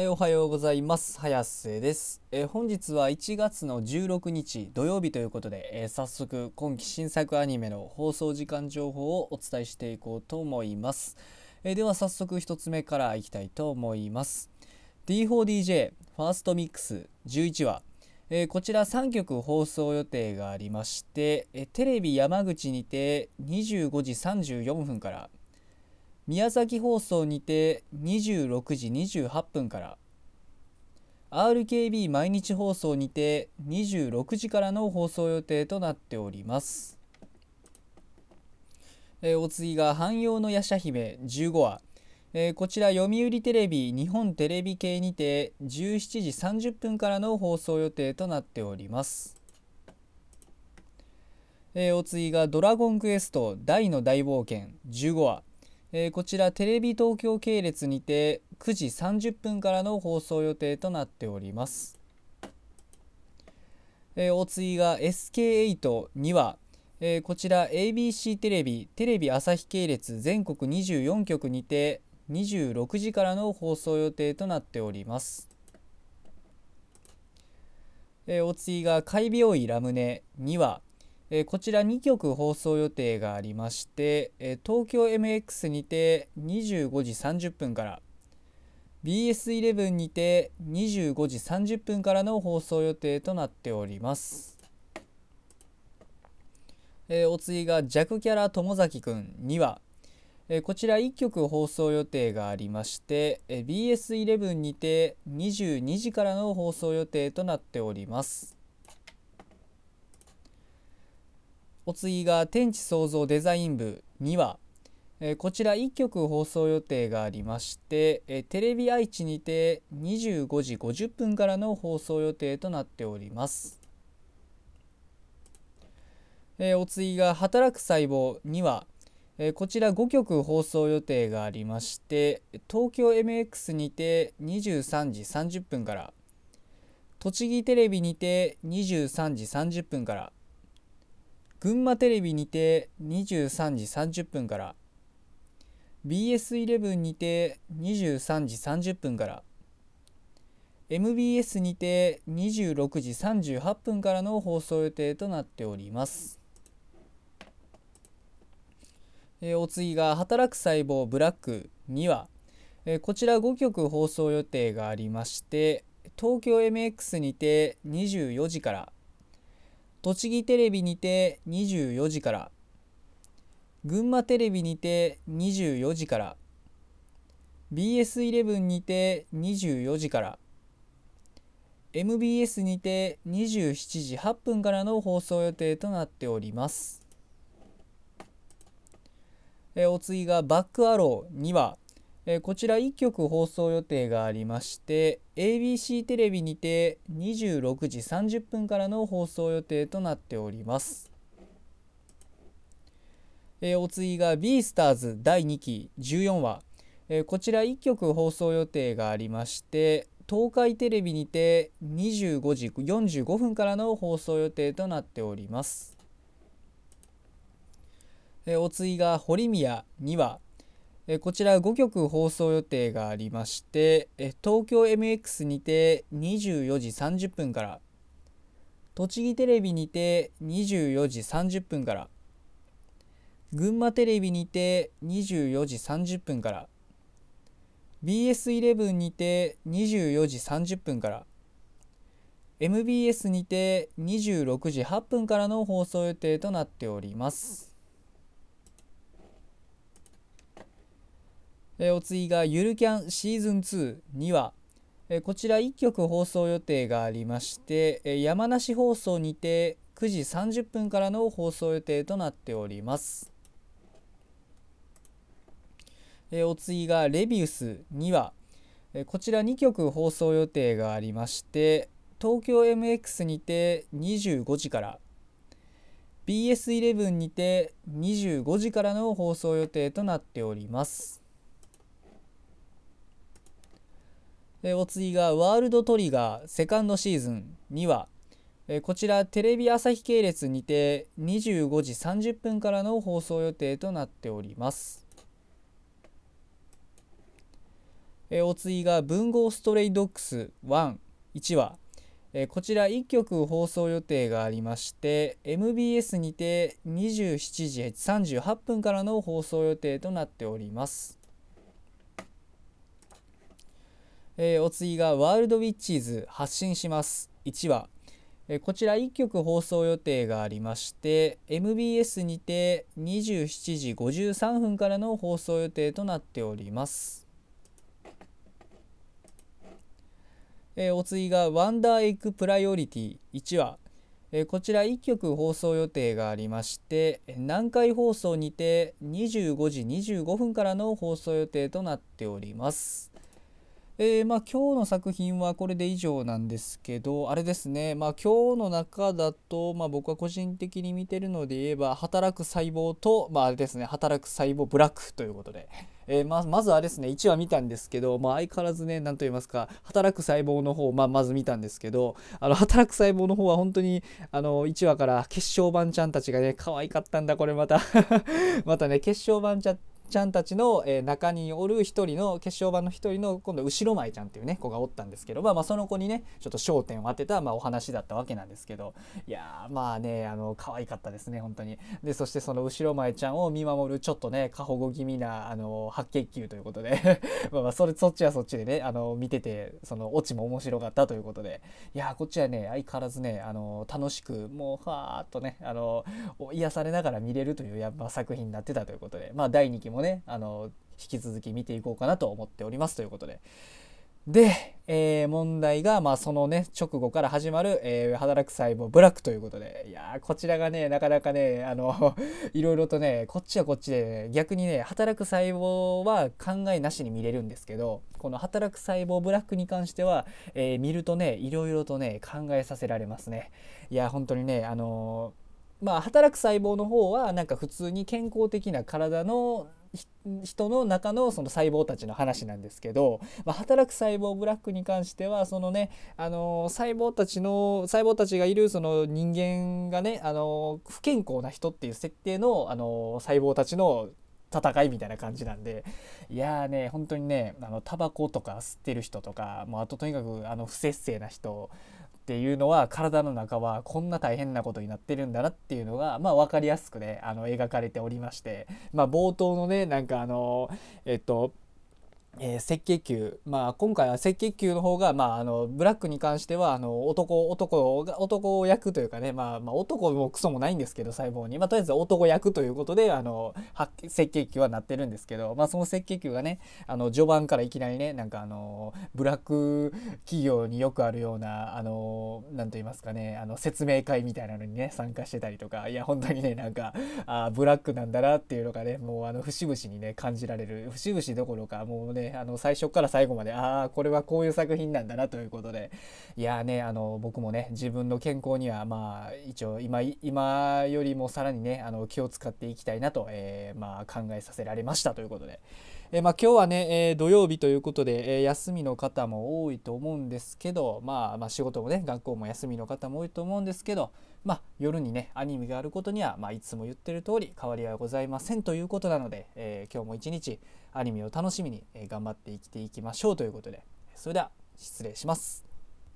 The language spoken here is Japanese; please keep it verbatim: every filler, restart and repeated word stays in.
えー、おはようございます。早瀬です。えー、本日はいちがつのじゅうろくにち土曜日ということで、えー、早速今期新作アニメの放送時間情報をお伝えしていこうと思います。えー、では早速ひとつめからいきたいと思います。ディーフォーディージェー ファーストミックスじゅういちわ、えー、こちらさんきょく放送予定がありまして、えー、テレビ山口にてにじゅうごじさんじゅうよんぷんから、宮崎放送にてにじゅうろくじにじゅうはっぷんから、 アールケービー 毎日放送にてにじゅうろくじからの放送予定となっております。えー、お次が汎用の夜叉姫じゅうごわ、えー、こちら読売テレビ日本テレビ系にてじゅうしちじさんじゅっぷんからの放送予定となっております。えー、お次がドラゴンクエスト大の大冒険じゅうごわ、えー、こちらテレビ東京系列にてくじさんじゅっぷんからの放送予定となっております。えー、お次が エスケーエイトにわ、えー、こちら エービーシー テレビテレビ朝日系列全国にじゅうよんきょくにてにじゅうろくじからの放送予定となっております。えー、お次が怪病医ラムネにわ、えー、こちらにきょく放送予定がありまして、えー、東京 エムエックス にてにじゅうごじさんじゅっぷんから、ビーエスイレブン にてにじゅうごじさんじゅっぷんからの放送予定となっております。えー、お次が弱キャラ友崎くんにわ、えー、こちらいっきょく放送予定がありまして、えー、ビーエスイレブン にてにじゅうにじからの放送予定となっております。お次が天地創造デザイン部にわ、えー、こちらいっきょく放送予定がありまして、えー、テレビ愛知にてにじゅうごじごじゅっぷんからの放送予定となっております。えー、お次が働く細胞にわ、えー、こちらごきょく放送予定がありまして東京 エムエックス にてにじゅうさんじさんじゅっぷんから栃木テレビにてにじゅうさんじさんじゅっぷんから群馬テレビにてにじゅうさんじさんじゅっぷんから、ビーエスイレブン にてにじゅうさんじさんじゅっぷんから、エムビーエス にてにじゅうろくじさんじゅうはっぷんからの放送予定となっております。えー、お次が働く細胞ブラックにわ、えー、こちらごきょく放送予定がありまして、東京 エムエックス にてにじゅうよじから、栃木テレビにてにじゅうよじから、群馬テレビにてにじゅうよじから、ビーエスイレブン にてにじゅうよじから、エムビーエス にてにじゅうしちじはっぷんからの放送予定となっております。えお次がバックアローにわ、えこちらいっきょく放送予定がありまして、エービーシー テレビにてにじゅうろくじさんじゅっぷんからの放送予定となっております。えお次がビースターズだいにきじゅうよんわ、えこちらいっきょく放送予定がありまして、東海テレビにてにじゅうごじよんじゅうごふんからの放送予定となっております。えお次が堀宮にわ、こちらごきょく放送予定がありまして、東京 エムエックス にてにじゅうよじさんじゅっぷんから、栃木テレビにてにじゅうよじさんじゅっぷんから、群馬テレビにてにじゅうよじさんじゅっぷんから、ビーエスイレブン にてにじゅうよじさんじゅっぷんから、エムビーエス にてにじゅうろくじはっぷんからの放送予定となっております。お次がゆるキャンシーズンにわ、こちらいっきょく放送予定がありまして山梨放送にてくじさんじゅっぷんからの放送予定となっております。お次がレビウスにわ、こちらにきょく放送予定がありまして東京 エムエックス にてにじゅうごじから ビーエスイレブン にてにじゅうごじからの放送予定となっております。お次がワールドトリガーセカンドシーズンにわ、こちらテレビ朝日系列にてにじゅうごじさんじゅっぷんからの放送予定となっております。えー、お次が文豪ストレイドッグスいちわ、えー、こちらいっきょく放送予定がありまして エムビーエス にてにじゅうしちじさんじゅうはっぷんからの放送予定となっております。えー、お次がワールドウィッチーズ発信しますいちわ、えー、こちらいっきょく放送予定がありまして エムビーエス にてにじゅうしちじごじゅうさんぷんからの放送予定となっております。えー、お次がワンダーエッグプライオリティいちわ、えー、こちらいっきょく放送予定がありまして南海放送にてにじゅうごじにじゅうごふんからの放送予定となっております。えーまあ、今日の作品はこれで以上なんですけど、あれですね、まあ、今日の中だと、まあ、僕は個人的に見てるので言えば働く細胞と、まあ、あれですね、働く細胞ブラックということで、えー、ま, まずあれですねいちわ見たんですけど、まあ、相変わらずね、何と言いますか、働く細胞の方、まあ、まず見たんですけど、あの働く細胞の方は本当にあのいちわから血小板ちゃんたちがね可愛かったんだ、これまたまたね血小板ちゃんちゃんたちの中におる一人の血小板の一人の今度後ろ舞ちゃんっていうね子がおったんですけど、まあまあその子にねちょっと焦点を当てたまあお話だったわけなんですけど、いやーまあねあの可愛かったですね本当に。でそしてその後ろ舞ちゃんを見守るちょっとね過保護気味なあの白血球ということでまあまあそれそっちはそっちでねあの見ててそのオチも面白かったということで、いやーこっちはね相変わらずねあの楽しくもうファーっとねあの癒されながら見れるというやっぱ作品になってたということで、まあだいにきもね、あの引き続き見ていこうかなと思っておりますということで。で、えー、問題が、まあ、そのね直後から始まる、えー、働く細胞ブラックということで、いやーこちらがねなかなかねあのいろいろとねこっちはこっちで、ね、逆にね働く細胞は考えなしに見れるんですけど、この働く細胞ブラックに関しては、えー、見るとねいろいろとね考えさせられますね。いや本当にねあのー、まあ働く細胞の方はなんか普通に健康的な体の人の中のその細胞たちの話なんですけど、まあ、働く細胞ブラックに関してはそのね、あのー、細胞たちの細胞たちがいるその人間がね、あのー、不健康な人っていう設定の、あのー、細胞たちの戦いみたいな感じなんで、いやーね本当にねあのタバコとか吸ってる人とか、まあ、あととにかくあの不節制な人っていうのは体の中はこんな大変なことになってるんだなっていうのが、まあ、分かりやすくねあの描かれておりまして、まあ、冒頭のねなんかあのえっとえー、赤血球、まあ、今回は赤血球の方が、まあ、あのブラックに関してはあの 男, 男, 男役というかね、まあまあ、男もクソもないんですけど細胞に、まあ、とりあえず男役ということであの赤血球はなってるんですけど、まあ、その赤血球がねあの序盤からいきなりねなんかあのブラック企業によくあるようなあのなんと言いますかねあの説明会みたいなのにね参加してたりとか、いや本当にねなんかあブラックなんだなっていうのがねもうあの節々にね感じられる、節々どころかもうねあの最初から最後までああこれはこういう作品なんだなということで、いやーねあの僕もね自分の健康にはまあ一応 今, 今よりもさらにねあの気を使っていきたいなと、えーまあ、考えさせられましたということで、えーまあ、今日はね、えー、土曜日ということで、えー、休みの方も多いと思うんですけど、まあ、まあ仕事もね学校も休みの方も多いと思うんですけど、まあ、夜にねアニメがあることには、まあ、いつも言ってる通り変わりはございませんということなので、えー、今日も一日アニメを楽しみに頑張って生きていきましょうということで、それでは失礼します。